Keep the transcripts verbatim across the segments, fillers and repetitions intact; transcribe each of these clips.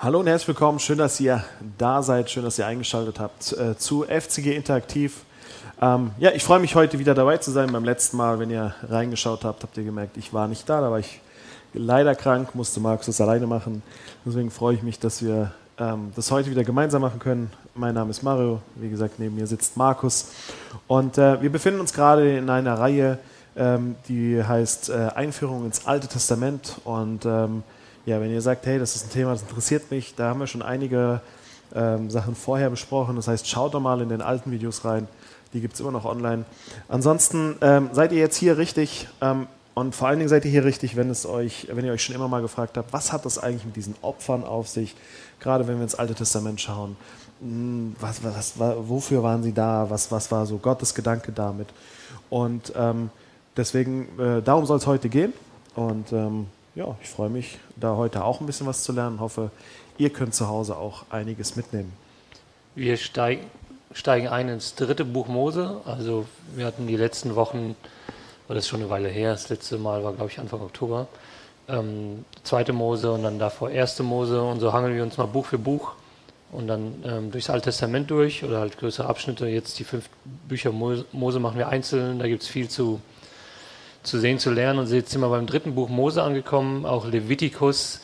Hallo und herzlich willkommen, schön, dass ihr da seid, schön, dass ihr eingeschaltet habt äh, zu F C G Interaktiv. Ähm, ja, ich freue mich heute wieder dabei zu sein. Beim letzten Mal, wenn ihr reingeschaut habt, habt ihr gemerkt, ich war nicht da, da war ich leider krank, musste Markus das alleine machen. Deswegen freue ich mich, dass wir ähm, das heute wieder gemeinsam machen können. Mein Name ist Mario, wie gesagt, neben mir sitzt Markus. Und äh, wir befinden uns gerade in einer Reihe, ähm, die heißt äh, Einführung ins Alte Testament und ähm, ja, wenn ihr sagt, hey, das ist ein Thema, das interessiert mich, da haben wir schon einige ähm, Sachen vorher besprochen. Das heißt, schaut doch mal in den alten Videos rein, die gibt es immer noch online. Ansonsten ähm, seid ihr jetzt hier richtig ähm, und vor allen Dingen seid ihr hier richtig, wenn, es euch, wenn ihr euch schon immer mal gefragt habt, was hat das eigentlich mit diesen Opfern auf sich, gerade wenn wir ins Alte Testament schauen, was, was, was, wofür waren sie da, was, was war so Gottes Gedanke damit. Und ähm, deswegen, äh, darum soll es heute gehen und ähm, ja, ich freue mich, da heute auch ein bisschen was zu lernen. Hoffe, ihr könnt zu Hause auch einiges mitnehmen. Wir steig, steigen ein ins dritte Buch Mose. Also wir hatten die letzten Wochen, weil das ist schon eine Weile her, das letzte Mal war, glaube ich, Anfang Oktober, ähm, zweite Mose und dann davor erste Mose. Und so hangeln wir uns mal Buch für Buch und dann ähm, durchs Alte Testament durch oder halt größere Abschnitte. Jetzt die fünf Bücher Mose, Mose machen wir einzeln, da gibt es viel zu zu sehen, zu lernen. Und jetzt sind wir beim dritten Buch Mose angekommen, auch Leviticus.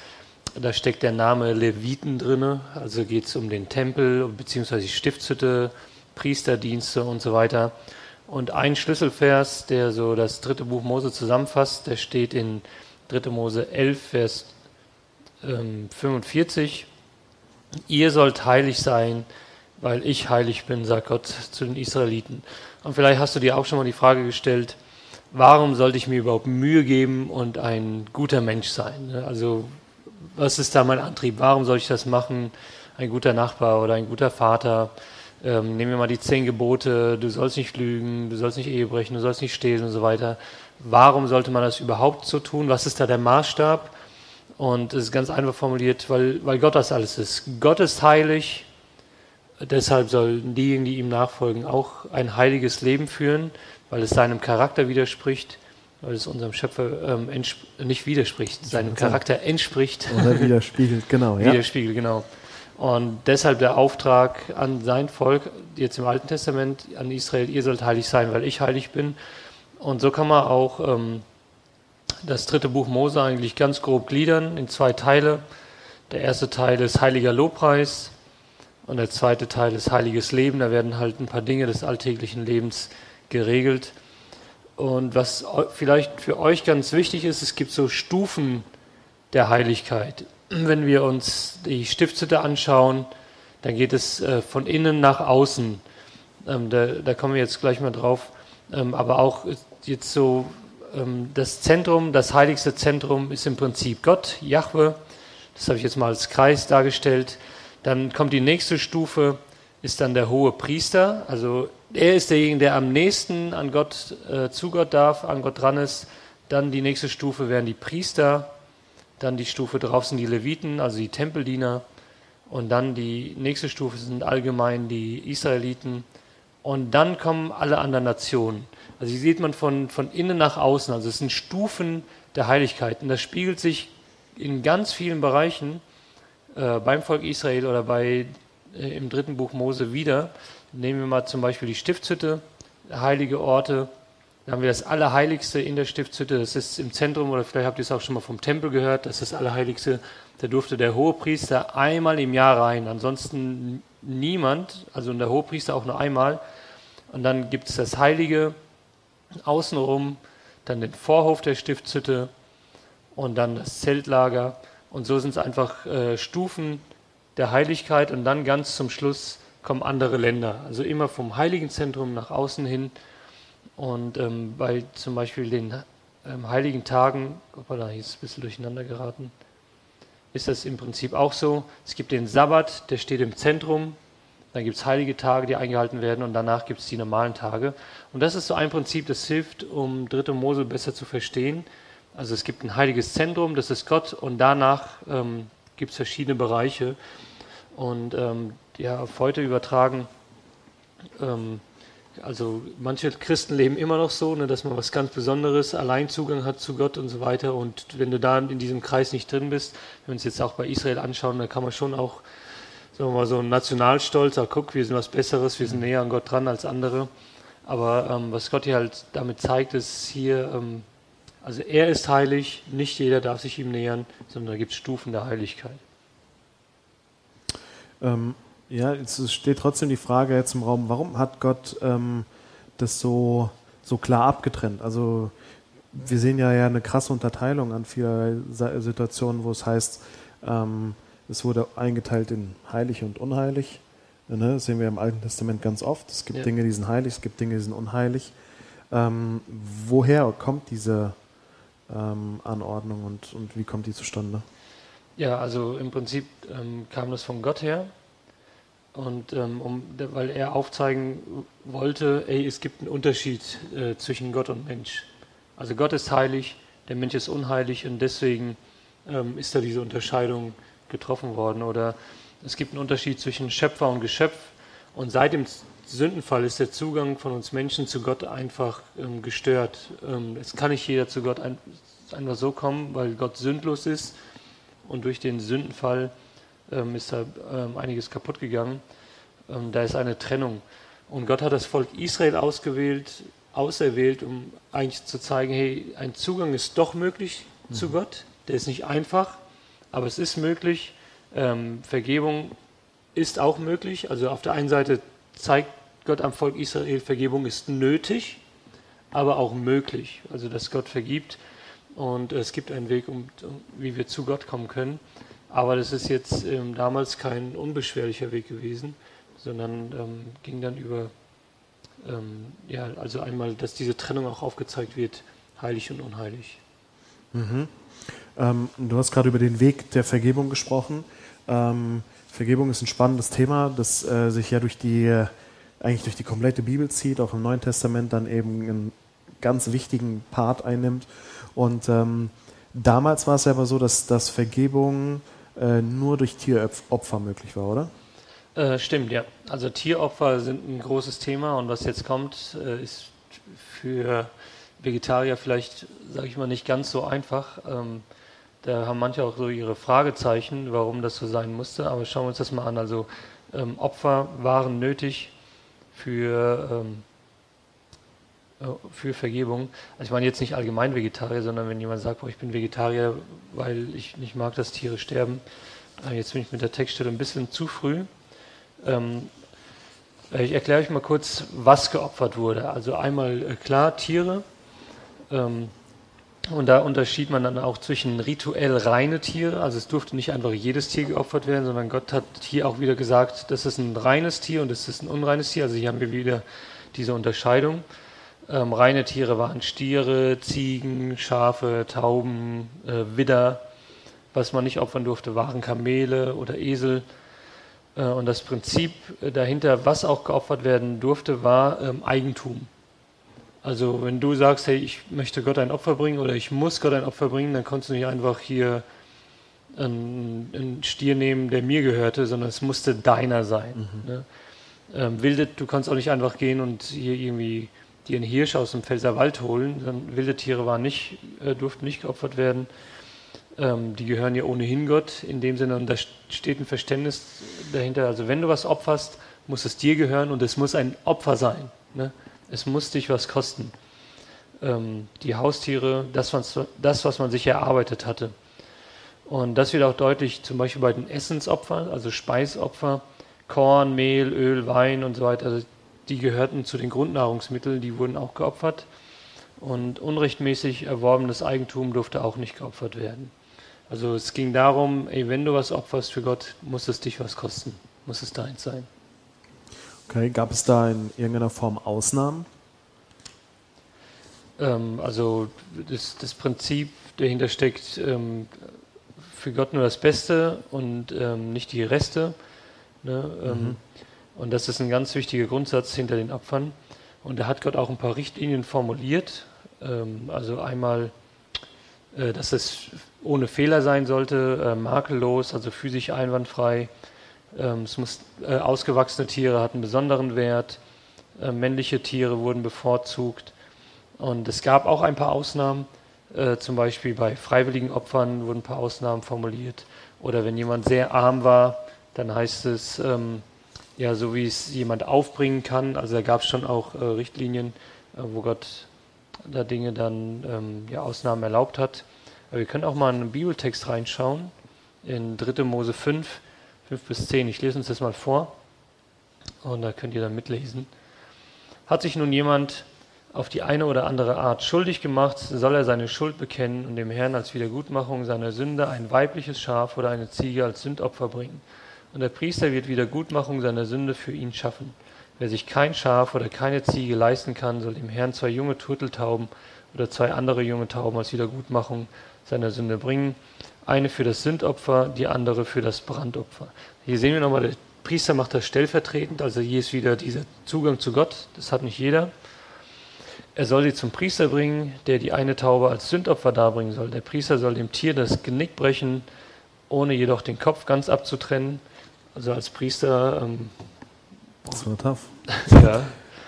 Da steckt der Name Leviten drin. Also geht es um den Tempel bzw. die Stiftshütte, Priesterdienste und so weiter. Und ein Schlüsselvers, der so das dritte Buch Mose zusammenfasst, der steht in dritte Mose elf, Vers ähm, fünfundvierzig. Ihr sollt heilig sein, weil ich heilig bin, sagt Gott zu den Israeliten. Und vielleicht hast du dir auch schon mal die Frage gestellt, warum sollte ich mir überhaupt Mühe geben und ein guter Mensch sein? Also was ist da mein Antrieb? Warum soll ich das machen? Ein guter Nachbar oder ein guter Vater. Ähm, nehmen wir mal die zehn Gebote. Du sollst nicht lügen, du sollst nicht Ehe brechen, du sollst nicht stehlen und so weiter. Warum sollte man das überhaupt so tun? Was ist da der Maßstab? Und es ist ganz einfach formuliert, weil, weil Gott das alles ist. Gott ist heilig, deshalb sollen diejenigen, die ihm nachfolgen, auch ein heiliges Leben führen, weil es seinem Charakter widerspricht, weil es unserem Schöpfer ähm, nicht widerspricht, seinem Charakter entspricht. Oder widerspiegelt, genau. Ja. Widerspiegelt, genau. Und deshalb der Auftrag an sein Volk, jetzt im Alten Testament, an Israel, ihr sollt heilig sein, weil ich heilig bin. Und so kann man auch ähm, das dritte Buch Mose eigentlich ganz grob gliedern in zwei Teile. Der erste Teil ist Heiliger Lobpreis und der zweite Teil ist Heiliges Leben. Da werden halt ein paar Dinge des alltäglichen Lebens geregelt. Und was vielleicht für euch ganz wichtig ist, es gibt so Stufen der Heiligkeit. Wenn wir uns die Stiftshütte anschauen, dann geht es äh, von innen nach außen. Ähm, da, da kommen wir jetzt gleich mal drauf. Ähm, aber auch jetzt so ähm, das Zentrum, das heiligste Zentrum ist im Prinzip Gott, Jahwe. Das habe ich jetzt mal als Kreis dargestellt. Dann kommt die nächste Stufe, ist dann der Hohepriester, also er ist derjenige, der am nächsten an Gott, äh, zu Gott darf, an Gott dran ist. Dann die nächste Stufe wären die Priester. Dann die Stufe drauf sind die Leviten, also die Tempeldiener. Und dann die nächste Stufe sind allgemein die Israeliten. Und dann kommen alle anderen Nationen. Also hier sieht man von, von innen nach außen. Also es sind Stufen der Heiligkeit. Und das spiegelt sich in ganz vielen Bereichen äh, beim Volk Israel oder bei, äh, im dritten Buch Mose wieder. Nehmen wir mal zum Beispiel die Stiftshütte, heilige Orte. Dann haben wir das Allerheiligste in der Stiftshütte. Das ist im Zentrum, oder vielleicht habt ihr es auch schon mal vom Tempel gehört, das ist das Allerheiligste. Da durfte der Hohepriester einmal im Jahr rein, ansonsten niemand, also der Hohepriester auch nur einmal. Und dann gibt es das Heilige außenrum, dann den Vorhof der Stiftshütte und dann das Zeltlager. Und so sind es einfach äh, Stufen der Heiligkeit und dann ganz zum Schluss kommen andere Länder, also immer vom Heiligen Zentrum nach außen hin. Und ähm, bei zum Beispiel den ähm, Heiligen Tagen, hoppala, jetzt ist ein bisschen durcheinander geraten, ist das im Prinzip auch so. Es gibt den Sabbat, der steht im Zentrum, dann gibt es heilige Tage, die eingehalten werden und danach gibt es die normalen Tage. Und das ist so ein Prinzip, das hilft, um dritte Mose besser zu verstehen. Also es gibt ein heiliges Zentrum, das ist Gott und danach ähm, gibt es verschiedene Bereiche. Und ähm, ja, auf heute übertragen, ähm, Also manche Christen leben immer noch so, ne, dass man was ganz Besonderes, allein Zugang hat zu Gott und so weiter. Und wenn du da in diesem Kreis nicht drin bist, wenn wir uns jetzt auch bei Israel anschauen, dann kann man schon auch, sagen wir mal, so einen Nationalstolz, auch guck, wir sind was Besseres, wir sind näher an Gott dran als andere. Aber ähm, was Gott hier halt damit zeigt, ist hier, ähm, also er ist heilig, nicht jeder darf sich ihm nähern, sondern da gibt es Stufen der Heiligkeit. Ähm. Ja, es steht trotzdem die Frage jetzt im Raum, warum hat Gott ähm, das so, so klar abgetrennt? Also wir sehen ja, ja eine krasse Unterteilung an vielerlei Situationen, wo es heißt, ähm, es wurde eingeteilt in heilig und unheilig. Ne? Das sehen wir im Alten Testament ganz oft. Es gibt ja Dinge, die sind heilig, es gibt Dinge, die sind unheilig. Ähm, woher kommt diese ähm, Anordnung und, und wie kommt die zustande? Ja, also im Prinzip ähm, kam das von Gott her. Und ähm, um, weil er aufzeigen wollte, ey, es gibt einen Unterschied äh, zwischen Gott und Mensch. Also Gott ist heilig, der Mensch ist unheilig und deswegen ähm, ist da diese Unterscheidung getroffen worden. Oder es gibt einen Unterschied zwischen Schöpfer und Geschöpf. Und seit dem Sündenfall ist der Zugang von uns Menschen zu Gott einfach ähm, gestört. Ähm, es kann nicht jeder zu Gott ein, einfach so kommen, weil Gott sündlos ist und durch den Sündenfall Ähm, ist da ähm, einiges kaputt gegangen. Ähm, da ist eine Trennung. Und Gott hat das Volk Israel ausgewählt, auserwählt, um eigentlich zu zeigen, hey, ein Zugang ist doch möglich mhm. zu Gott. Der ist nicht einfach, aber es ist möglich. Ähm, Vergebung ist auch möglich. Also auf der einen Seite zeigt Gott am Volk Israel, Vergebung ist nötig, aber auch möglich. Also dass Gott vergibt und es gibt einen Weg, um, um, wie wir zu Gott kommen können. Aber das ist jetzt ähm, damals kein unbeschwerlicher Weg gewesen, sondern ähm, ging dann über, ähm, ja, also einmal, dass diese Trennung auch aufgezeigt wird, heilig und unheilig. Mhm. Ähm, du hast gerade über den Weg der Vergebung gesprochen. Ähm, Vergebung ist ein spannendes Thema, das äh, sich ja durch die, äh, eigentlich durch die komplette Bibel zieht, auch im Neuen Testament dann eben einen ganz wichtigen Part einnimmt. Und ähm, damals war es ja aber so, dass, dass Vergebung nur durch Tieropfer möglich war, oder? Äh, stimmt, ja. Also Tieropfer sind ein großes Thema und was jetzt kommt, äh, ist für Vegetarier vielleicht, sage ich mal, nicht ganz so einfach. Ähm, da haben manche auch so ihre Fragezeichen, warum das so sein musste, aber schauen wir uns das mal an. Also ähm, Opfer waren nötig für, ähm, für Vergebung. Also ich meine jetzt nicht allgemein Vegetarier, sondern wenn jemand sagt, boah, ich bin Vegetarier, weil ich nicht mag, dass Tiere sterben. Jetzt bin ich mit der Textstelle ein bisschen zu früh. Ähm, ich erkläre euch mal kurz, was geopfert wurde. Also einmal klar Tiere. Ähm, und da unterschied man dann auch zwischen rituell reine Tiere. Also es durfte nicht einfach jedes Tier geopfert werden, sondern Gott hat hier auch wieder gesagt, das ist ein reines Tier und das ist ein unreines Tier. Also hier haben wir wieder diese Unterscheidung. Ähm, reine Tiere waren Stiere, Ziegen, Schafe, Tauben, äh, Widder. Was man nicht opfern durfte, waren Kamele oder Esel. Äh, und das Prinzip dahinter, was auch geopfert werden durfte, war ähm, Eigentum. Also wenn du sagst, hey, ich möchte Gott ein Opfer bringen oder ich muss Gott ein Opfer bringen, dann konntest du nicht einfach hier einen, einen Stier nehmen, der mir gehörte, sondern es musste deiner sein. Mhm. Ne? Ähm, wilde, du kannst auch nicht einfach gehen und hier irgendwie dir einen Hirsch aus dem Pfälzer Wald holen. Dann, wilde Tiere waren nicht, äh, durften nicht geopfert werden. Ähm, die gehören ja ohnehin Gott in dem Sinne. Und da steht ein Verständnis dahinter. Also wenn du was opferst, muss es dir gehören und es muss ein Opfer sein. Ne? Es muss dich was kosten. Ähm, die Haustiere, das was, das, was man sich erarbeitet hatte. Und das wird auch deutlich, zum Beispiel bei den Essensopfern, also Speisopfer, Korn, Mehl, Öl, Wein und so weiter. Also die gehörten zu den Grundnahrungsmitteln, die wurden auch geopfert. Und unrechtmäßig erworbenes Eigentum durfte auch nicht geopfert werden. Also es ging darum, ey, wenn du was opferst für Gott, muss es dich was kosten, muss es deins sein. Okay, gab es da in irgendeiner Form Ausnahmen? Ähm, also das, das Prinzip dahinter steckt, ähm, für Gott nur das Beste und ähm, nicht die Reste. Ne? Mhm. Ähm, und das ist ein ganz wichtiger Grundsatz hinter den Opfern. Und da hat Gott auch ein paar Richtlinien formuliert. Ähm, also einmal, äh, dass es ohne Fehler sein sollte, äh, makellos, also physisch einwandfrei. Ähm, es muss, äh, ausgewachsene Tiere hatten besonderen Wert. äh, männliche Tiere wurden bevorzugt. Und es gab auch ein paar Ausnahmen, äh, zum Beispiel bei freiwilligen Opfern wurden ein paar Ausnahmen formuliert. Oder wenn jemand sehr arm war, dann heißt es, ähm, ja, so wie es jemand aufbringen kann. Also da gab es schon auch äh, Richtlinien, äh, wo Gott da Dinge dann, ähm, ja, Ausnahmen erlaubt hat. Aber wir können auch mal in einen Bibeltext reinschauen, in dritter Mose fünf, fünf bis zehn. Ich lese uns das mal vor und da könnt ihr dann mitlesen. Hat sich nun jemand auf die eine oder andere Art schuldig gemacht, soll er seine Schuld bekennen und dem Herrn als Wiedergutmachung seiner Sünde ein weibliches Schaf oder eine Ziege als Sündopfer bringen. Und der Priester wird Wiedergutmachung seiner Sünde für ihn schaffen. Wer sich kein Schaf oder keine Ziege leisten kann, soll dem Herrn zwei junge Turteltauben oder zwei andere junge Tauben als Wiedergutmachung seiner Sünde bringen. Eine für das Sündopfer, die andere für das Brandopfer. Hier sehen wir nochmal, der Priester macht das stellvertretend, also hier ist wieder dieser Zugang zu Gott, das hat nicht jeder. Er soll sie zum Priester bringen, der die eine Taube als Sündopfer darbringen soll. Der Priester soll dem Tier das Genick brechen, ohne jedoch den Kopf ganz abzutrennen. Also als Priester... Ähm, das war tough. Ja,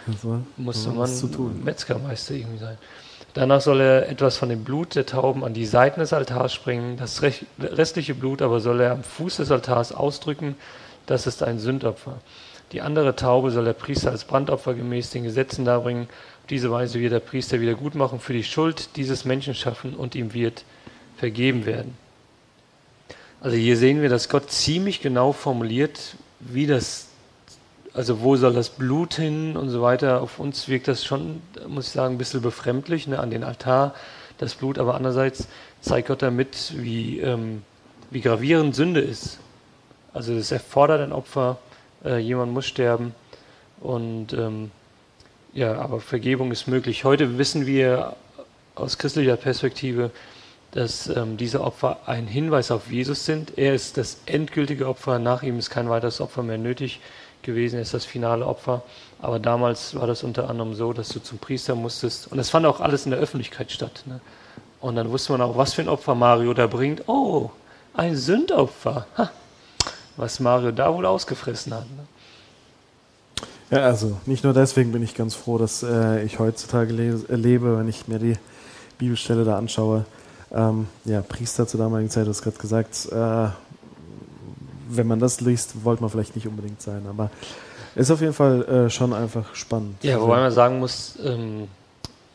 das war, musste man zu tun. Metzgermeister irgendwie sein. Danach soll er etwas von dem Blut der Tauben an die Seiten des Altars springen. Das restliche Blut aber soll er am Fuß des Altars ausdrücken. Das ist ein Sündopfer. Die andere Taube soll der Priester als Brandopfer gemäß den Gesetzen darbringen. Auf diese Weise wird der Priester Wiedergutmachung für die Schuld dieses Menschen schaffen und ihm wird vergeben werden. Also hier sehen wir, dass Gott ziemlich genau formuliert, wie das, also wo soll das Blut hin und so weiter. Auf uns wirkt das schon, muss ich sagen, ein bisschen befremdlich, ne, an den Altar, das Blut. Aber andererseits zeigt Gott damit, wie, ähm, wie gravierend Sünde ist. Also das erfordert ein Opfer. Jemand muss sterben und ähm, ja, aber Vergebung ist möglich. Heute wissen wir aus christlicher Perspektive, dass ähm, diese Opfer ein Hinweis auf Jesus sind. Er ist das endgültige Opfer, nach ihm ist kein weiteres Opfer mehr nötig gewesen, er ist das finale Opfer. Aber damals war das unter anderem so, dass du zum Priester musstest und das fand auch alles in der Öffentlichkeit statt. Ne? Und dann wusste man auch, was für ein Opfer Mario da bringt. Oh, ein Sündopfer, ha. Was Mario da wohl ausgefressen hat. Ne? Ja, also nicht nur deswegen bin ich ganz froh, dass äh, ich heutzutage lese, lebe, wenn ich mir die Bibelstelle da anschaue. Ähm, ja, Priester zur damaligen Zeit, du hast gerade gesagt, äh, wenn man das liest, wollte man vielleicht nicht unbedingt sein, aber ist auf jeden Fall äh, schon einfach spannend. Ja, wobei man sagen muss, ähm,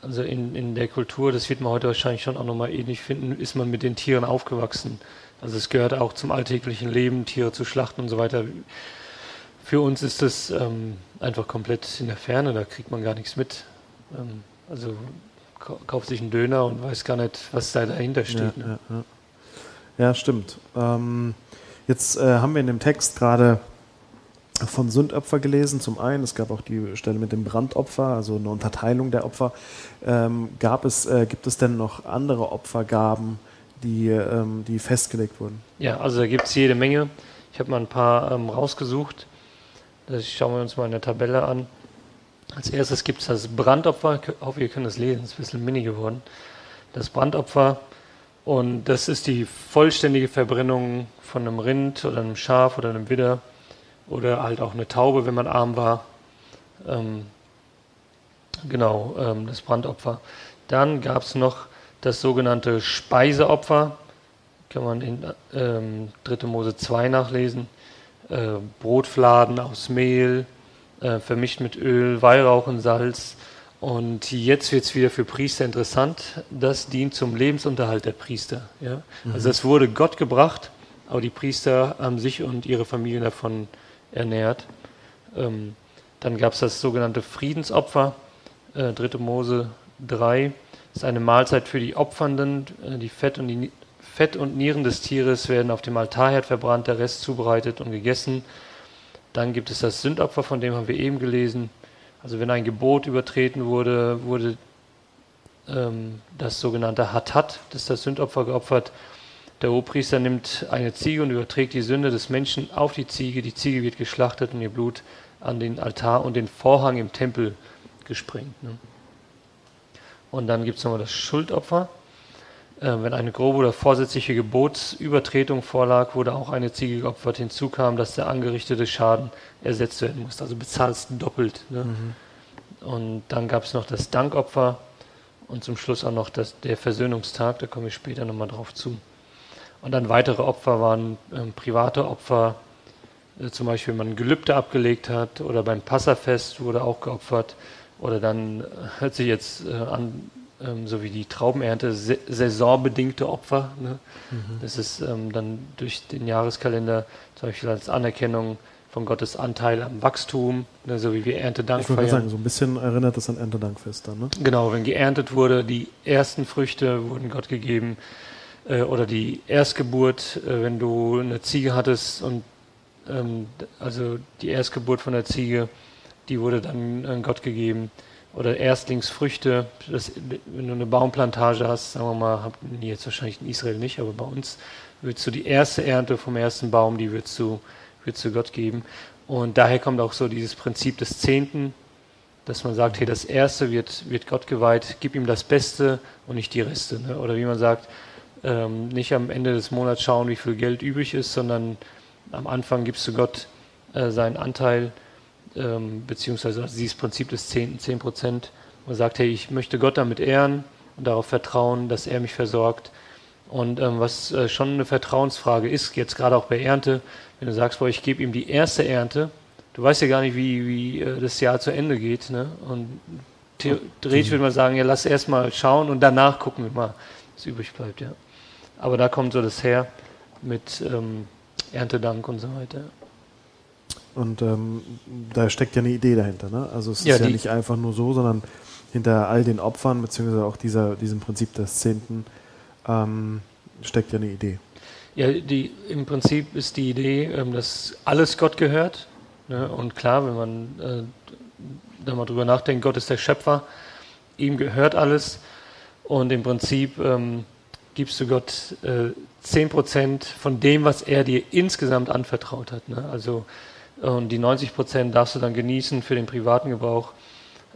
also in, in der Kultur, das wird man heute wahrscheinlich schon auch nochmal ähnlich finden, ist man mit den Tieren aufgewachsen. Also es gehört auch zum alltäglichen Leben, Tiere zu schlachten und so weiter. Für uns ist das ähm, einfach komplett in der Ferne, da kriegt man gar nichts mit. Ähm, also kauft sich einen Döner und weiß gar nicht, was da dahinter steht. Ja, ne? ja, ja. ja stimmt. Ähm, jetzt äh, haben wir in dem Text gerade von Sündopfer gelesen. Zum einen, es gab auch die Stelle mit dem Brandopfer, also eine Unterteilung der Opfer. Ähm, gab es, äh, gibt es denn noch andere Opfergaben, Die, ähm, die festgelegt wurden? Ja, also da gibt es jede Menge. Ich habe mal ein paar ähm, rausgesucht. Das schauen wir uns mal in der Tabelle an. Als erstes gibt es das Brandopfer. Ich hoffe, ihr könnt das lesen. Das ist ein bisschen mini geworden. Das Brandopfer. Und das ist die vollständige Verbrennung von einem Rind oder einem Schaf oder einem Widder oder halt auch eine Taube, wenn man arm war. Ähm, genau, ähm, das Brandopfer. Dann gab es noch das sogenannte Speiseopfer, kann man in ähm, dritter Mose zwei nachlesen, äh, Brotfladen aus Mehl, äh, vermischt mit Öl, Weihrauch und Salz. Und jetzt wird es wieder für Priester interessant, das dient zum Lebensunterhalt der Priester. Ja? Mhm. Also das wurde Gott gebracht, aber die Priester haben sich und ihre Familien davon ernährt. Ähm, dann gab es das sogenannte Friedensopfer, äh, dritter Mose drei. Das ist eine Mahlzeit für die Opfernden. Die Fett und, die Fett und Nieren des Tieres werden auf dem Altarherd verbrannt, der Rest zubereitet und gegessen. Dann gibt es das Sündopfer, von dem haben wir eben gelesen. Also wenn ein Gebot übertreten wurde, wurde ähm, das sogenannte Hatat, das ist das Sündopfer, geopfert. Der Hohepriester nimmt eine Ziege und überträgt die Sünde des Menschen auf die Ziege. Die Ziege wird geschlachtet und ihr Blut an den Altar und den Vorhang im Tempel gesprengt. Ne? Und dann gibt es nochmal das Schuldopfer. Äh, wenn eine grobe oder vorsätzliche Gebotsübertretung vorlag, wurde auch eine Ziege geopfert. Hinzu kam, dass der angerichtete Schaden ersetzt werden musste. Also bezahlst doppelt. Ne? Mhm. Und dann gab es noch das Dankopfer und zum Schluss auch noch das, der Versöhnungstag, da komme ich später nochmal drauf zu. Und dann weitere Opfer waren ähm, private Opfer, äh, zum Beispiel wenn man ein Gelübde abgelegt hat oder beim Passafest wurde auch geopfert. Oder dann hört sich jetzt äh, an, ähm, so wie die Traubenernte, sa saisonbedingte Opfer. Ne? Mhm. Das ist ähm, dann durch den Jahreskalender zum Beispiel als Anerkennung von Gottes Anteil am Wachstum, ne? So wie wir Erntedank feiern. Ich würde sagen, so ein bisschen erinnert das an Erntedankfest dann. Ne? Genau, wenn geerntet wurde, die ersten Früchte wurden Gott gegeben. Äh, oder die Erstgeburt, äh, wenn du eine Ziege hattest, und ähm, also die Erstgeburt von der Ziege, die wurde dann an Gott gegeben. Oder Erstlingsfrüchte, das, wenn du eine Baumplantage hast, sagen wir mal, habt ihr jetzt wahrscheinlich in Israel nicht, aber bei uns würdest du die erste Ernte vom ersten Baum, die würdest du, würdest du Gott geben. Und daher kommt auch so dieses Prinzip des Zehnten, dass man sagt, hey, das Erste wird, wird Gott geweiht, gib ihm das Beste und nicht die Reste. Ne? Oder wie man sagt, ähm, nicht am Ende des Monats schauen, wie viel Geld übrig ist, sondern am Anfang gibst du Gott äh, seinen Anteil, Ähm, beziehungsweise also dieses Prinzip des Zehnten, zehn Prozent. Man sagt, hey, ich möchte Gott damit ehren und darauf vertrauen, dass er mich versorgt. Und ähm, was äh, schon eine Vertrauensfrage ist, jetzt gerade auch bei Ernte, wenn du sagst, boah, ich gebe ihm die erste Ernte, du weißt ja gar nicht, wie, wie äh, das Jahr zu Ende geht. Ne? Und theoretisch mhm. würde man sagen, ja, lass erstmal schauen und danach gucken wir mal, was übrig bleibt. Ja. Aber da kommt so das her mit ähm, Erntedank und so weiter. Und ähm, da steckt ja eine Idee dahinter, ne? Also es ja, ist ja nicht einfach nur so, sondern hinter all den Opfern, beziehungsweise auch dieser, diesem Prinzip des Zehnten, ähm, steckt ja eine Idee. Ja, die, im Prinzip ist die Idee, ähm, dass alles Gott gehört. Ne? Und klar, wenn man äh, da mal drüber nachdenkt, Gott ist der Schöpfer, ihm gehört alles. Und im Prinzip ähm, gibst du Gott äh, zehn Prozent von dem, was er dir insgesamt anvertraut hat. Ne? Also und die neunzig Prozent darfst du dann genießen für den privaten Gebrauch.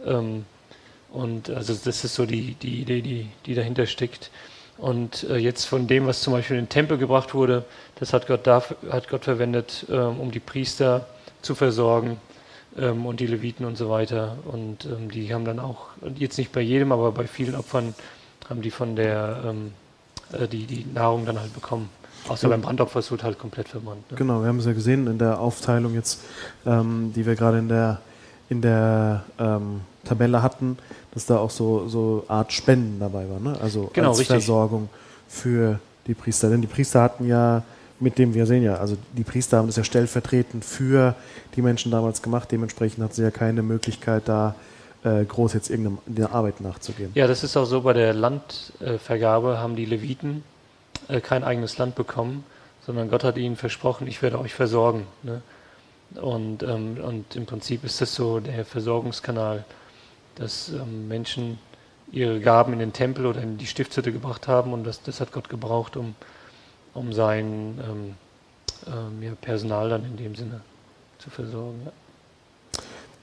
Und also das ist so die, die Idee, die, die dahinter steckt. Und jetzt von dem, was zum Beispiel in den Tempel gebracht wurde, das hat Gott, dafür, hat Gott verwendet, um die Priester zu versorgen und die Leviten und so weiter. Und die haben dann auch, jetzt nicht bei jedem, aber bei vielen Opfern, haben die von der die, die Nahrung dann halt bekommen. Außer beim Brandopfer ist es halt komplett verbrannt. Ne? Genau, wir haben es ja gesehen in der Aufteilung jetzt, ähm, die wir gerade in der, in der ähm, Tabelle hatten, dass da auch so, so Art Spenden dabei war, ne? Also genau, als richtig. Versorgung für die Priester. Denn die Priester hatten ja, mit dem wir sehen ja, also die Priester haben das ja stellvertretend für die Menschen damals gemacht, dementsprechend hatten sie ja keine Möglichkeit da, groß jetzt irgendeiner Arbeit nachzugehen. Ja, das ist auch so, bei der Landvergabe haben die Leviten kein eigenes Land bekommen, sondern Gott hat ihnen versprochen, ich werde euch versorgen. Ne? Und, ähm, und im Prinzip ist das so der Versorgungskanal, dass ähm, Menschen ihre Gaben in den Tempel oder in die Stiftshütte gebracht haben und das, das hat Gott gebraucht, um, um sein ähm, ähm, ja, Personal dann in dem Sinne zu versorgen. Ja.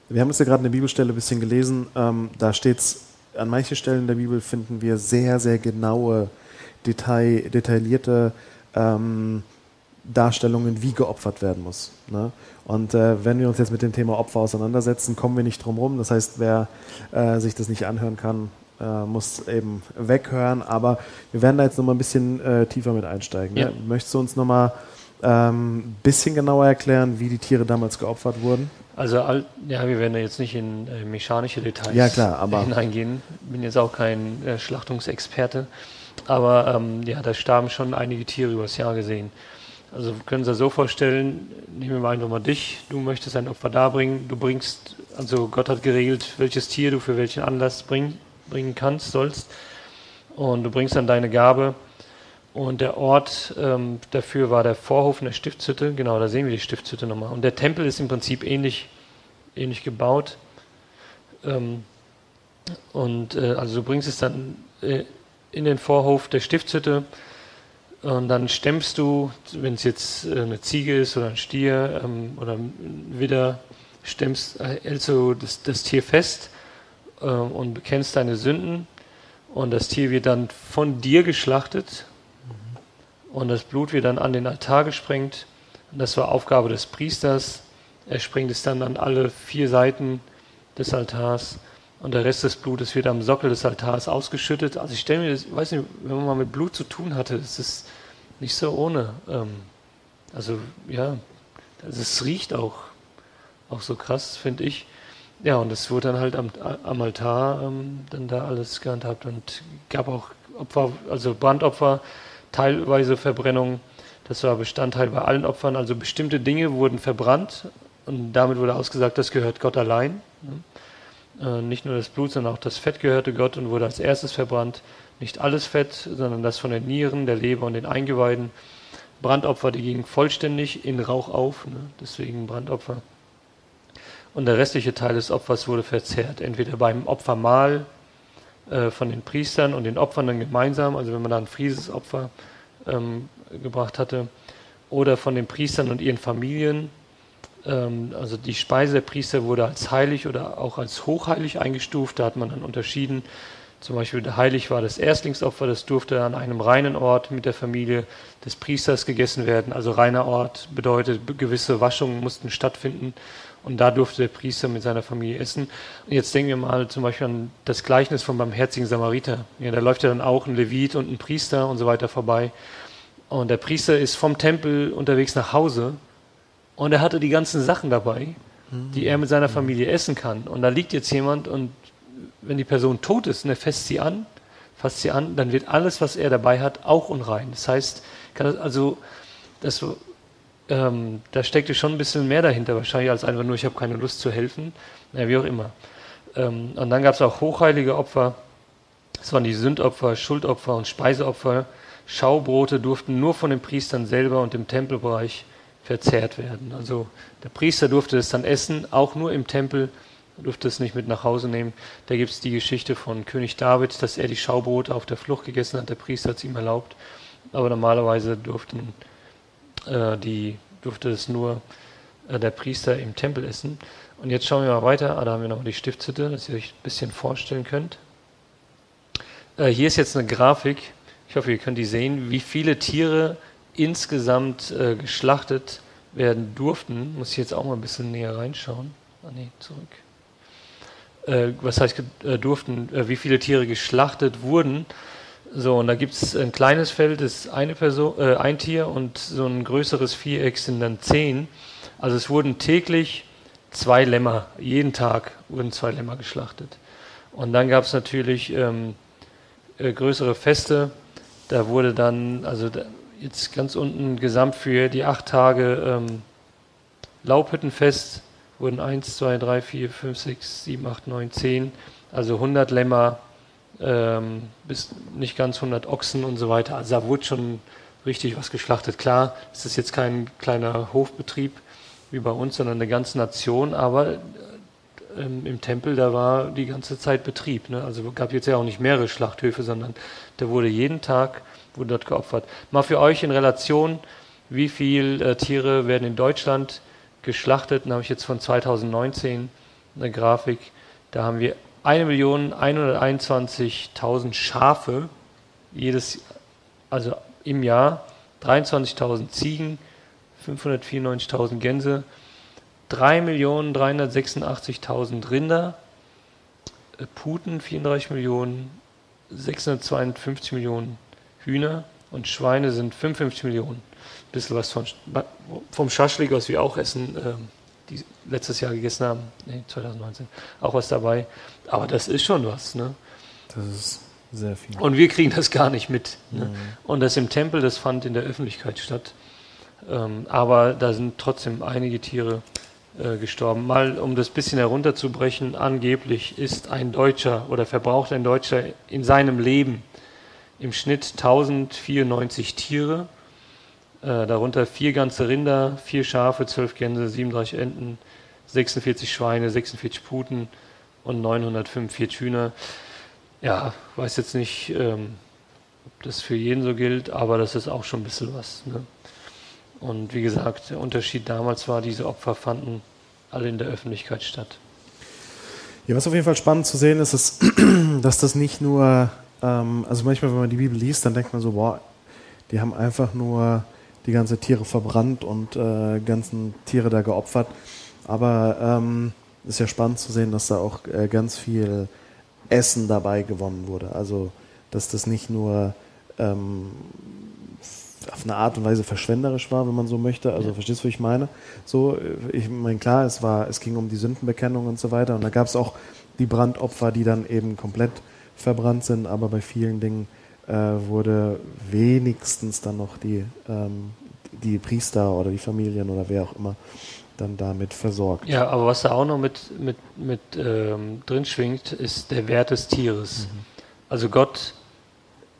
Wir haben uns ja gerade eine Bibelstelle ein bisschen gelesen, ähm, da steht es, an manchen Stellen der Bibel finden wir sehr, sehr genaue, Detail, detaillierte ähm, Darstellungen, wie geopfert werden muss. Ne? Und äh, wenn wir uns jetzt mit dem Thema Opfer auseinandersetzen, kommen wir nicht drum rum. Das heißt, wer äh, sich das nicht anhören kann, äh, muss eben weghören. Aber wir werden da jetzt nochmal ein bisschen äh, tiefer mit einsteigen. Ne? Ja. Möchtest du uns nochmal ein ähm, bisschen genauer erklären, wie die Tiere damals geopfert wurden? Also, ja, wir werden ja jetzt nicht in äh, mechanische Details ja, klar, aber hineingehen. Ich bin jetzt auch kein äh, Schlachtungsexperte, aber ähm, ja, da starben schon einige Tiere übers Jahr gesehen. Also, wir können uns das so vorstellen: Nehmen wir mal einfach mal dich, du möchtest ein Opfer darbringen, du bringst, also Gott hat geregelt, welches Tier du für welchen Anlass bring, bringen kannst, sollst, und du bringst dann deine Gabe. Und der Ort ähm, dafür war der Vorhof in der Stiftshütte. Genau, da sehen wir die Stiftshütte nochmal. Und der Tempel ist im Prinzip ähnlich, ähnlich gebaut. Ähm, und äh, also du bringst es dann äh, in den Vorhof der Stiftshütte und dann stemmst du, wenn es jetzt äh, eine Ziege ist oder ein Stier ähm, oder ein Widder, stemmst äh, also das, das Tier fest äh, und bekennst deine Sünden. Und das Tier wird dann von dir geschlachtet. Und das Blut wird dann an den Altar gesprengt. Und das war Aufgabe des Priesters. Er sprengt es dann an alle vier Seiten des Altars. und der Rest des Blutes wird am Sockel des Altars ausgeschüttet. Also ich stelle mir das, ich weiß nicht, wenn man mal mit Blut zu tun hatte, das ist nicht so ohne. Ähm, also ja, es riecht auch, auch so krass, finde ich. Ja, und das wurde dann halt am, am Altar ähm, dann da alles gehandhabt und gab auch Opfer, also Brandopfer, teilweise Verbrennung. Das war Bestandteil bei allen Opfern. Also bestimmte Dinge wurden verbrannt und damit wurde ausgesagt, das gehört Gott allein. Ne? Äh, nicht nur das Blut, sondern auch das Fett gehörte Gott und wurde als erstes verbrannt. Nicht alles Fett, sondern das von den Nieren, der Leber und den Eingeweiden. Brandopfer, die gingen vollständig in Rauch auf, ne? Deswegen Brandopfer. Und der restliche Teil des Opfers wurde verzehrt, entweder beim Opfermahl äh, von den Priestern und den Opfern dann gemeinsam, also wenn man da ein frieses Opfer ähm, gebracht hatte, oder von den Priestern und ihren Familien. Ähm, also die Speise der Priester wurde als heilig oder auch als hochheilig eingestuft, da hat man dann unterschieden, zum Beispiel heilig war das Erstlingsopfer, das durfte an einem reinen Ort mit der Familie des Priesters gegessen werden, also reiner Ort bedeutet, gewisse Waschungen mussten stattfinden. Und da durfte der Priester mit seiner Familie essen. Und jetzt denken wir mal zum Beispiel an das Gleichnis vom barmherzigen Samariter. Ja, da läuft ja dann auch ein Levit und ein Priester und so weiter vorbei. Und der Priester ist vom Tempel unterwegs nach Hause und er hatte die ganzen Sachen dabei, die er mit seiner Familie essen kann. Und da liegt jetzt jemand und wenn die Person tot ist und er fasst sie an, fasst sie an, dann wird alles, was er dabei hat, auch unrein. Das heißt, kann also das... Ähm, da steckte schon ein bisschen mehr dahinter wahrscheinlich, als einfach nur, ich habe keine Lust zu helfen, ja, wie auch immer. Ähm, und dann gab es auch hochheilige Opfer, das waren die Sündopfer, Schuldopfer und Speiseopfer. Schaubrote durften nur von den Priestern selber und im Tempelbereich verzehrt werden. Also der Priester durfte es dann essen, auch nur im Tempel, durfte es nicht mit nach Hause nehmen. Da gibt es die Geschichte von König David, dass er die Schaubrote auf der Flucht gegessen hat, der Priester hat es ihm erlaubt, aber normalerweise durften Die durfte es nur äh, der Priester im Tempel essen. Und jetzt schauen wir mal weiter. Ah, da haben wir nochmal die Stiftshütte, dass ihr euch ein bisschen vorstellen könnt. Äh, hier ist jetzt eine Grafik. Ich hoffe, ihr könnt die sehen, wie viele Tiere insgesamt äh, geschlachtet werden durften. Muss ich jetzt auch mal ein bisschen näher reinschauen. Ah, nee, zurück. Äh, was heißt äh, durften? Äh, wie viele Tiere geschlachtet wurden? So, und da gibt es ein kleines Feld, das ist eine Person, äh, ein Tier und so ein größeres Viereck sind dann zehn. Also es wurden täglich zwei Lämmer, jeden Tag wurden zwei Lämmer geschlachtet. Und dann gab es natürlich ähm, äh, größere Feste, da wurde dann, also da, jetzt ganz unten gesamt für die acht Tage ähm, Laubhüttenfest, wurden eins, zwei, drei, vier, fünf, sechs, sieben, acht, neun, zehn, also hundert Lämmer, Ähm, bis nicht ganz hundert Ochsen und so weiter. Also da wurde schon richtig was geschlachtet. Klar, es ist jetzt kein kleiner Hofbetrieb wie bei uns, sondern eine ganze Nation, aber ähm, im Tempel, da war die ganze Zeit Betrieb. Ne? Also gab jetzt ja auch nicht mehrere Schlachthöfe, sondern da wurde jeden Tag, wurde dort geopfert. Mal für euch in Relation, wie viele äh, Tiere werden in Deutschland geschlachtet? Da habe ich jetzt von zweitausendneunzehn eine Grafik. Da haben wir eine Million einhunderteinundzwanzigtausend Schafe jedes, also im Jahr, dreiundzwanzigtausend Ziegen, fünfhundertvierundneunzigtausend Gänse, drei Millionen dreihundertsechsundachtzigtausend Rinder, Puten, vierunddreißig Millionen, sechshundertzweiundfünfzig Millionen Hühner und Schweine sind fünfundfünfzig Millionen. Ein bisschen was vom, vom Schaschlik, was wir auch essen, ähm, die letztes Jahr gegessen haben, nee, zweitausendneunzehn, auch was dabei. Aber das ist schon was, ne? Das ist sehr viel. Und wir kriegen das gar nicht mit. Ne? Mhm. Und das im Tempel, das fand in der Öffentlichkeit statt. Ähm, aber da sind trotzdem einige Tiere äh, gestorben. Mal, um das bisschen herunterzubrechen, angeblich ist ein Deutscher oder verbraucht ein Deutscher in seinem Leben im Schnitt tausendvierundneunzig Tiere. Darunter vier ganze Rinder, vier Schafe, zwölf Gänse, siebenunddreißig Enten, sechsundvierzig Schweine, sechsundvierzig Puten und neunhundertfünfundvierzig Hühner. Ja, weiß jetzt nicht, ähm, ob das für jeden so gilt, aber das ist auch schon ein bisschen was. Ne? Und wie gesagt, der Unterschied damals war, diese Opfer fanden alle in der Öffentlichkeit statt. Ja, was auf jeden Fall spannend zu sehen ist, ist, dass das nicht nur, ähm, also manchmal, wenn man die Bibel liest, dann denkt man so, boah, die haben einfach nur die ganzen Tiere verbrannt und äh, ganzen Tiere da geopfert. Aber ähm, ist ja spannend zu sehen, dass da auch äh, ganz viel Essen dabei gewonnen wurde. Also, dass das nicht nur ähm, auf eine Art und Weise verschwenderisch war, wenn man so möchte. Also, ja. Verstehst du, was ich meine? So, ich meine, klar, es war, es ging um die Sündenbekennung und so weiter. Und da gab es auch die Brandopfer, die dann eben komplett verbrannt sind. Aber bei vielen Dingen äh, wurde wenigstens dann noch die, ähm, die Priester oder die Familien oder wer auch immer dann damit versorgt. Ja, aber was da auch noch mit, mit, mit ähm, drin schwingt, ist der Wert des Tieres. Mhm. Also Gott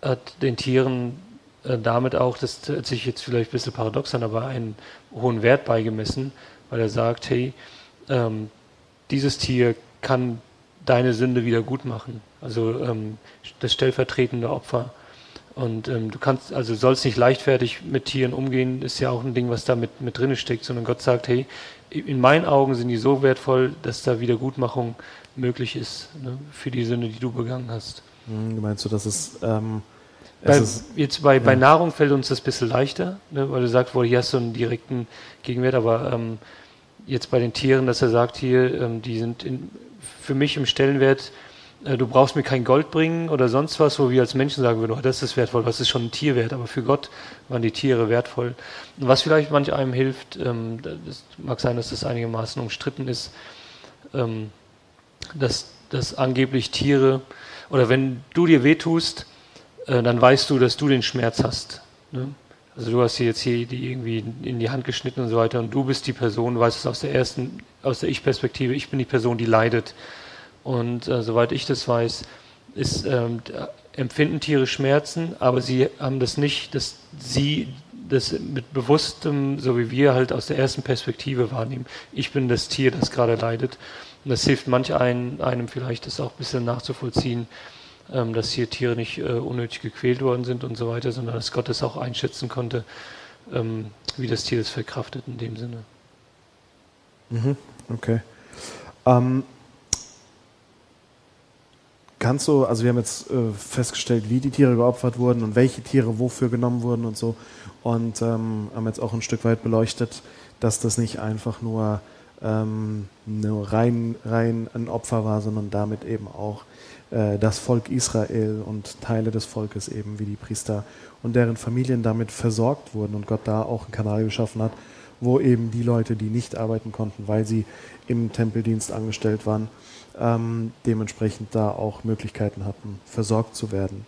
hat den Tieren äh, damit auch, das hört sich jetzt vielleicht ein bisschen paradox an, aber einen hohen Wert beigemessen, weil er sagt, hey, ähm, dieses Tier kann deine Sünde wieder gut machen. Also ähm, das stellvertretende Opfer. Und ähm, du kannst, also sollst nicht leichtfertig mit Tieren umgehen, ist ja auch ein Ding, was da mit, mit drin steckt, sondern Gott sagt, hey, in meinen Augen sind die so wertvoll, dass da Wiedergutmachung möglich ist, ne, für die Sünde, die du begangen hast. Hm, meinst du, dass es, ähm, es bei, ist, jetzt bei, ja. bei Nahrung fällt uns das ein bisschen leichter, ne, weil du sagst, boah, hier hast du einen direkten Gegenwert, aber ähm, jetzt bei den Tieren, dass er sagt, hier, ähm, die sind in, für mich im Stellenwert, du brauchst mir kein Gold bringen oder sonst was, wo wir als Menschen sagen würden, oh, das ist wertvoll, das ist schon ein Tier wert, aber für Gott waren die Tiere wertvoll. Was vielleicht manch einem hilft, ähm, das mag sein, dass das einigermaßen umstritten ist, ähm, dass, dass angeblich Tiere, oder wenn du dir wehtust, äh, dann weißt du, dass du den Schmerz hast. Ne? Also du hast dir jetzt hier die irgendwie in die Hand geschnitten und so weiter und du bist die Person, weißt es aus der ersten, aus der Ich-Perspektive, ich bin die Person, die leidet. Und äh, soweit ich das weiß, ist, ähm, empfinden Tiere Schmerzen, aber sie haben das nicht, dass sie das mit bewusstem, so wie wir halt aus der ersten Perspektive wahrnehmen. Ich bin das Tier, das gerade leidet. Und das hilft manch einem, einem vielleicht, das auch ein bisschen nachzuvollziehen, ähm, dass hier Tiere nicht äh, unnötig gequält worden sind und so weiter, sondern dass Gott es auch einschätzen konnte, ähm, wie das Tier das verkraftet in dem Sinne. Mhm. Okay. Ähm. Kannst du, also wir haben jetzt äh, festgestellt, wie die Tiere geopfert wurden und welche Tiere wofür genommen wurden und so, und ähm, haben jetzt auch ein Stück weit beleuchtet, dass das nicht einfach nur, ähm, nur rein, rein ein Opfer war, sondern damit eben auch äh, das Volk Israel und Teile des Volkes eben wie die Priester und deren Familien damit versorgt wurden und Gott da auch einen Kanal geschaffen hat, wo eben die Leute, die nicht arbeiten konnten, weil sie im Tempeldienst angestellt waren, Ähm, dementsprechend da auch Möglichkeiten hatten, versorgt zu werden.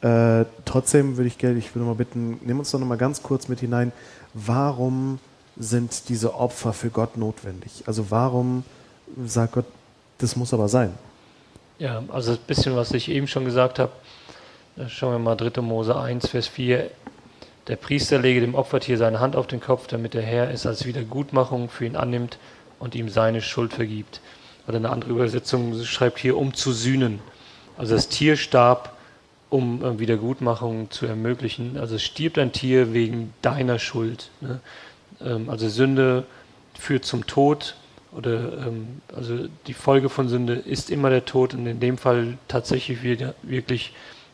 Äh, trotzdem würde ich, ich würde mal bitten, nimm uns doch noch mal ganz kurz mit hinein, warum sind diese Opfer für Gott notwendig? Also warum sagt Gott, das muss aber sein? Ja, also ein bisschen, was ich eben schon gesagt habe, schauen wir mal dritter Mose eins, Vers vier, der Priester lege dem Opfertier seine Hand auf den Kopf, damit der Herr es als Wiedergutmachung für ihn annimmt und ihm seine Schuld vergibt. Oder eine andere Übersetzung schreibt hier, um zu sühnen. Also das Tier starb, um äh, Wiedergutmachung zu ermöglichen. Also es stirbt ein Tier wegen deiner Schuld. Ne? Ähm, also Sünde führt zum Tod. Oder ähm, also die Folge von Sünde ist immer der Tod. Und in dem Fall tatsächlich wieder, wirklich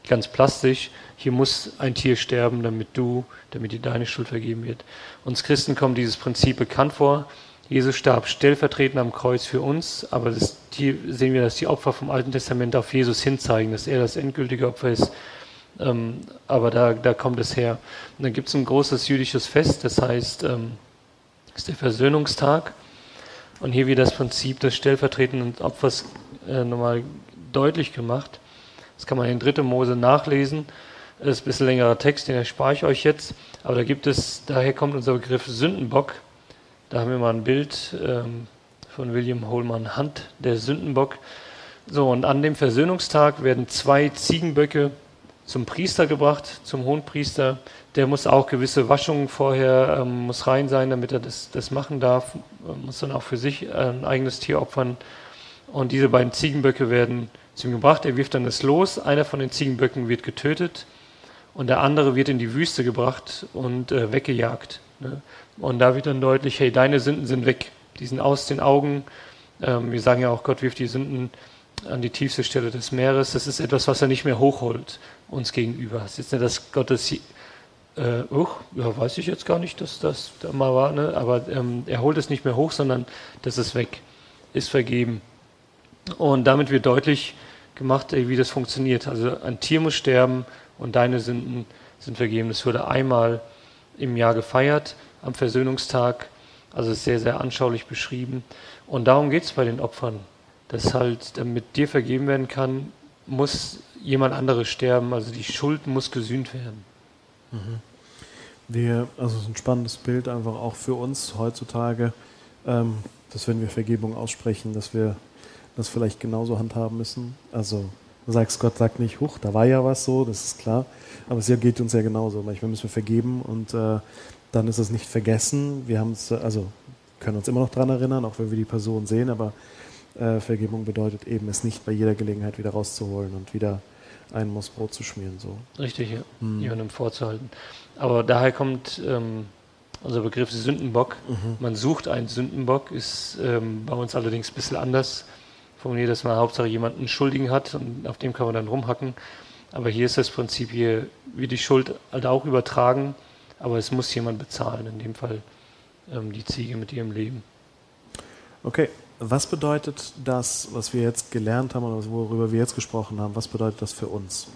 ganz plastisch. Hier muss ein Tier sterben, damit du, damit dir deine Schuld vergeben wird. Uns Christen kommt dieses Prinzip bekannt vor. Jesus starb stellvertretend am Kreuz für uns, aber das, hier sehen wir, dass die Opfer vom Alten Testament auf Jesus hinzeigen, dass er das endgültige Opfer ist, ähm, aber da, da kommt es her. Und dann gibt es ein großes jüdisches Fest, das heißt, ähm, ist der Versöhnungstag, und hier wird das Prinzip des stellvertretenden Opfers äh, nochmal deutlich gemacht. Das kann man in dritter Mose nachlesen, das ist ein bisschen längerer Text, den erspare ich euch jetzt, aber da gibt es, daher kommt unser Begriff Sündenbock. Da haben wir mal ein Bild ähm, von William Holman Hunt, der Sündenbock. So, und an dem Versöhnungstag werden zwei Ziegenböcke zum Priester gebracht, zum Hohenpriester. Der muss auch gewisse Waschungen vorher, ähm, muss rein sein, damit er das, das machen darf. Man muss dann auch für sich ein eigenes Tier opfern. Und diese beiden Ziegenböcke werden zu ihm gebracht. Er wirft dann das Los. Einer von den Ziegenböcken wird getötet und der andere wird in die Wüste gebracht und äh, weggejagt. Ne? Und da wird dann deutlich, hey, deine Sünden sind weg, die sind aus den Augen. Ähm, wir sagen ja auch, Gott wirft die Sünden an die tiefste Stelle des Meeres. Das ist etwas, was er nicht mehr hochholt uns gegenüber. Es ist jetzt nicht, dass Gott das, äh, oh, ja, weiß ich jetzt gar nicht, dass das da mal war, ne? aber ähm, er holt es nicht mehr hoch, sondern das ist weg. ist vergeben. Und damit wird deutlich gemacht, wie das funktioniert. Also ein Tier muss sterben und deine Sünden sind vergeben. Das wurde einmal im Jahr gefeiert, am Versöhnungstag. Also ist sehr, sehr anschaulich beschrieben. Und darum geht es bei den Opfern. Dass halt, damit dir vergeben werden kann, muss jemand anderes sterben. Also die Schuld muss gesühnt werden. Mhm. Wir, also es ist ein spannendes Bild einfach auch für uns heutzutage, ähm, dass wenn wir Vergebung aussprechen, dass wir das vielleicht genauso handhaben müssen. Also du sagst, Gott sagt nicht, huch, da war ja was so, das ist klar. Aber es geht uns ja genauso. Manchmal müssen wir vergeben und äh, dann ist es nicht vergessen. Wir haben es, also können uns immer noch daran erinnern, auch wenn wir die Person sehen, aber äh, Vergebung bedeutet eben, es nicht bei jeder Gelegenheit wieder rauszuholen und wieder ein Moss Brot zu schmieren. So. Richtig, ja. Hm. Jemandem vorzuhalten. Aber daher kommt ähm, unser Begriff Sündenbock. Mhm. Man sucht einen Sündenbock, ist ähm, bei uns allerdings ein bisschen anders formuliert, dass man Hauptsache jemanden Schuldigen hat und auf dem kann man dann rumhacken. Aber hier ist das Prinzip, hier wird die Schuld halt auch übertragen, aber es muss jemand bezahlen, in dem Fall ähm, die Ziege mit ihrem Leben. Okay, was bedeutet das, was wir jetzt gelernt haben oder worüber wir jetzt gesprochen haben, was bedeutet das für uns?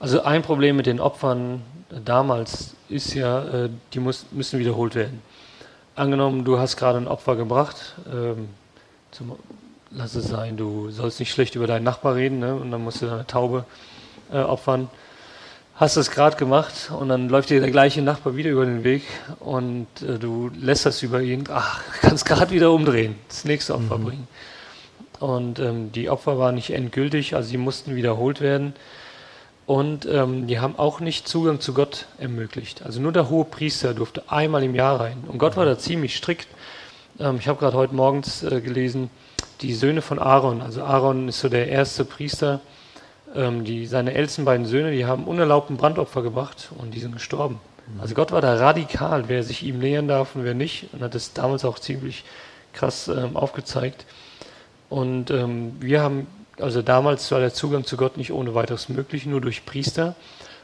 Also ein Problem mit den Opfern damals ist ja, die muss, müssen wiederholt werden. Angenommen, du hast gerade ein Opfer gebracht, ähm, zum, lass es sein, du sollst nicht schlecht über deinen Nachbar reden, ne? Und dann musst du deine Taube äh, opfern. Hast es gerade gemacht und dann läuft dir der gleiche Nachbar wieder über den Weg und äh, du lässt das über ihn, ach, kannst gerade wieder umdrehen, das nächste Opfer mhm. bringen. Und ähm, die Opfer waren nicht endgültig, also sie mussten wiederholt werden. Und ähm, die haben auch nicht Zugang zu Gott ermöglicht. Also nur der Hohepriester durfte einmal im Jahr rein. Und Gott war da ziemlich strikt. Ähm, ich habe gerade heute morgens äh, gelesen, die Söhne von Aaron, also Aaron ist so der erste Priester, ähm, die, seine ältesten beiden Söhne, die haben unerlaubten Brandopfer gebracht und die sind gestorben. Mhm. Also Gott war da radikal, wer sich ihm nähern darf und wer nicht. Und hat das damals auch ziemlich krass ähm, aufgezeigt. Und ähm, wir haben... Also damals war der Zugang zu Gott nicht ohne weiteres möglich, nur durch Priester.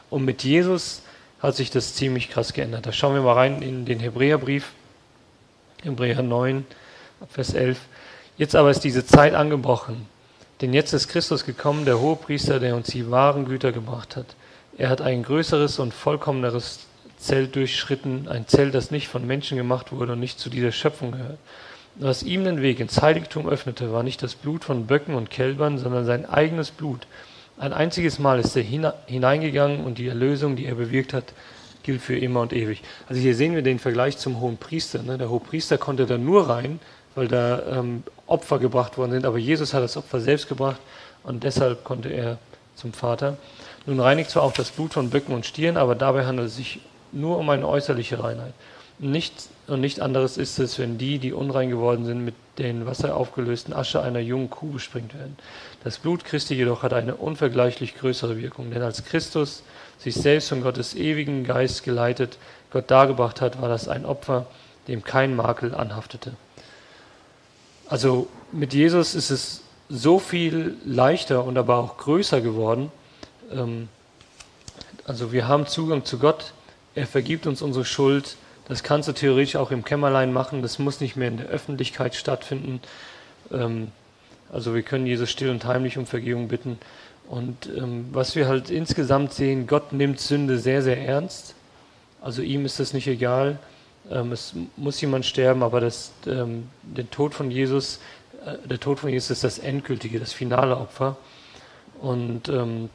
Und mit Jesus hat sich das ziemlich krass geändert. Da schauen wir mal rein in den Hebräerbrief, Hebräer neun, Vers elf. Jetzt aber ist diese Zeit angebrochen, denn jetzt ist Christus gekommen, der Hohepriester, der uns die wahren Güter gebracht hat. Er hat ein größeres und vollkommeneres Zelt durchschritten, ein Zelt, das nicht von Menschen gemacht wurde und nicht zu dieser Schöpfung gehört. Was ihm den Weg ins Heiligtum öffnete, war nicht das Blut von Böcken und Kälbern, sondern sein eigenes Blut. Ein einziges Mal ist er hineingegangen und die Erlösung, die er bewirkt hat, gilt für immer und ewig. Also hier sehen wir den Vergleich zum Hohenpriester. Ne? Der Hohenpriester konnte da nur rein, weil da ähm, Opfer gebracht worden sind, aber Jesus hat das Opfer selbst gebracht und deshalb konnte er zum Vater. Nun reinigt zwar auch das Blut von Böcken und Stieren, aber dabei handelt es sich nur um eine äußerliche Reinheit. Nichts und nicht anderes ist es, wenn die, die unrein geworden sind, mit den wasseraufgelösten Asche einer jungen Kuh besprengt werden. Das Blut Christi jedoch hat eine unvergleichlich größere Wirkung, denn als Christus sich selbst von Gottes ewigen Geist geleitet, Gott dargebracht hat, war das ein Opfer, dem kein Makel anhaftete. Also mit Jesus ist es so viel leichter und aber auch größer geworden. Also wir haben Zugang zu Gott, er vergibt uns unsere Schuld. Das kannst du theoretisch auch im Kämmerlein machen, das muss nicht mehr in der Öffentlichkeit stattfinden. Also wir können Jesus still und heimlich um Vergebung bitten. Und was wir halt insgesamt sehen, Gott nimmt Sünde sehr, sehr ernst. Also ihm ist das nicht egal. Es muss jemand sterben, aber das, der Tod von Jesus, der Tod von Jesus ist das endgültige, das finale Opfer. Und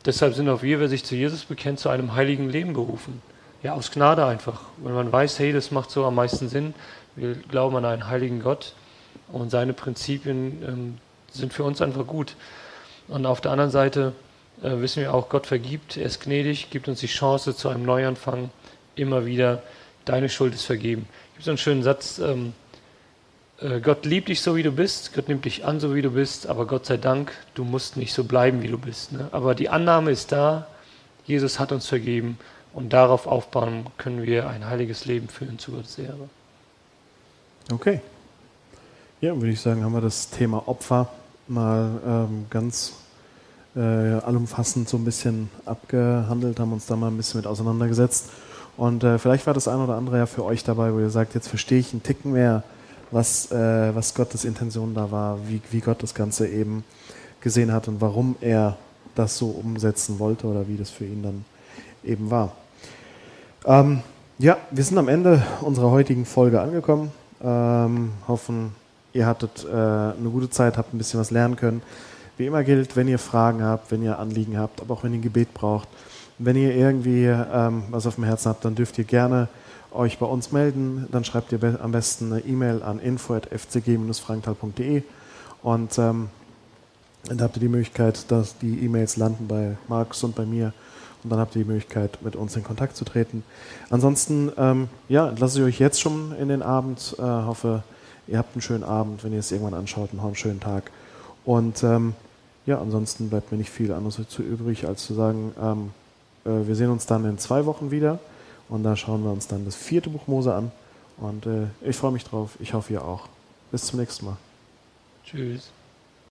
deshalb sind auch wir, wer sich zu Jesus bekennt, zu einem heiligen Leben berufen. Ja, aus Gnade einfach. Wenn man weiß, hey, das macht so am meisten Sinn. Wir glauben an einen heiligen Gott und seine Prinzipien ähm, sind für uns einfach gut. Und auf der anderen Seite äh, wissen wir auch, Gott vergibt, er ist gnädig, gibt uns die Chance zu einem Neuanfang immer wieder. Deine Schuld ist vergeben. Es gibt so einen schönen Satz, ähm, äh, Gott liebt dich so, wie du bist, Gott nimmt dich an, so wie du bist, aber Gott sei Dank, du musst nicht so bleiben, wie du bist. Ne? Aber die Annahme ist da, Jesus hat uns vergeben. Und darauf aufbauen können wir ein heiliges Leben führen zu Gottes Ehre. Okay. Ja, würde ich sagen, haben wir das Thema Opfer mal ähm, ganz äh, allumfassend so ein bisschen abgehandelt, haben uns da mal ein bisschen mit auseinandergesetzt. Und äh, vielleicht war das ein oder andere ja für euch dabei, wo ihr sagt, jetzt verstehe ich einen Ticken mehr, was, äh, was Gottes Intention da war, wie, wie Gott das Ganze eben gesehen hat und warum er das so umsetzen wollte oder wie das für ihn dann eben war. Ähm, ja, wir sind am Ende unserer heutigen Folge angekommen. Ähm, hoffen, ihr hattet äh, eine gute Zeit, habt ein bisschen was lernen können. Wie immer gilt, wenn ihr Fragen habt, wenn ihr Anliegen habt, aber auch wenn ihr ein Gebet braucht, wenn ihr irgendwie ähm, was auf dem Herzen habt, dann dürft ihr gerne euch bei uns melden. Dann schreibt ihr be- am besten eine E-Mail an info at f c g dash frankenthal punkt d e und ähm, dann habt ihr die Möglichkeit, dass die E-Mails landen bei Markus und bei mir und dann habt ihr die Möglichkeit, mit uns in Kontakt zu treten. Ansonsten ähm, ja, entlasse ich euch jetzt schon in den Abend. Äh, hoffe, ihr habt einen schönen Abend, wenn ihr es irgendwann anschaut, noch einen schönen Tag. Und ähm, ja, ansonsten bleibt mir nicht viel anderes zu übrig, als zu sagen, ähm, äh, wir sehen uns dann in zwei Wochen wieder und da schauen wir uns dann das vierte Buch Mose an und äh, ich freue mich drauf, ich hoffe ihr auch. Bis zum nächsten Mal. Tschüss.